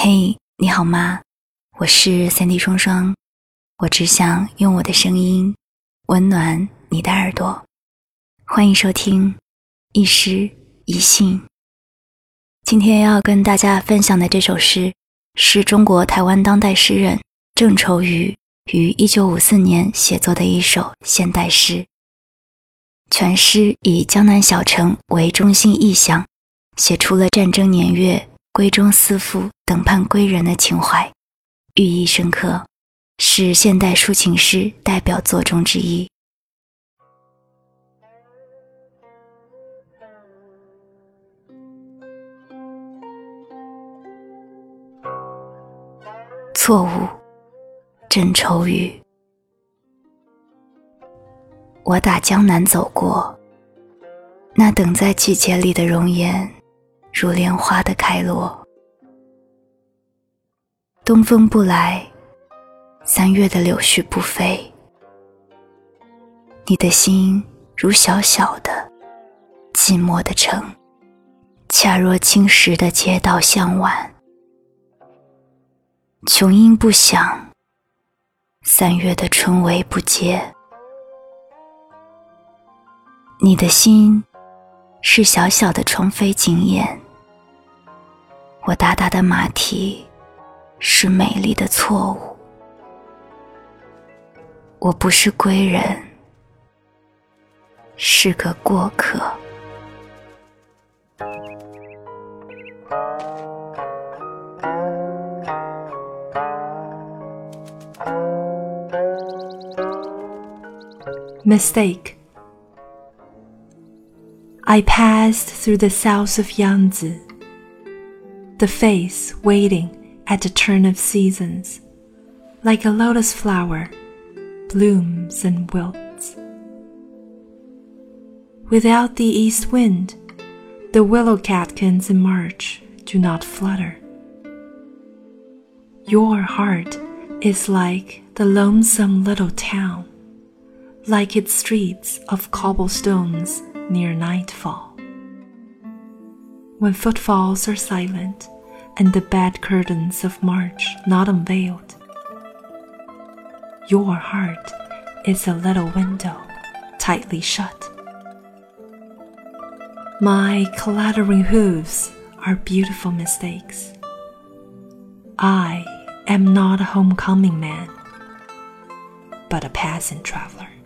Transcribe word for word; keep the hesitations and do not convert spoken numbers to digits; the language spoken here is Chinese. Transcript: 嘿、hey, 你好吗？我是三 D 双双，我只想用我的声音温暖你的耳朵。欢迎收听一诗一信。今天要跟大家分享的这首诗是中国台湾当代诗人郑愁予于一九五四年写作的一首现代诗。全诗以江南小城为中心意象，写出了战争年月闺中思妇等盼归人的情怀，寓意深刻，是现代抒情诗代表作中之一。错误，郑愁予。我打江南走过，那等在季节里的容颜，如莲花的开落。东风不来，三月的柳絮不飞。你的心如小小的寂寞的城，恰若青石的街道向晚。琼音不响，三月的春雷不接。你的心是小小的窗扉紧掩，我大大的马蹄是美丽的错误。我不是归人，是个过客。Mistake. I passed through the south of Yangzi, the face waiting at the turn of seasons, like a lotus flower, blooms and wilts. Without the east wind, the willow catkins in March do not flutter. Your heart is like the lonesome little town, like its streets of cobblestones,near nightfall, when footfalls are silent and the bed curtains of March not unveiled. Your heart is a little window tightly shut. My clattering hooves are beautiful mistakes. I am not a homecoming man, but a passing traveler.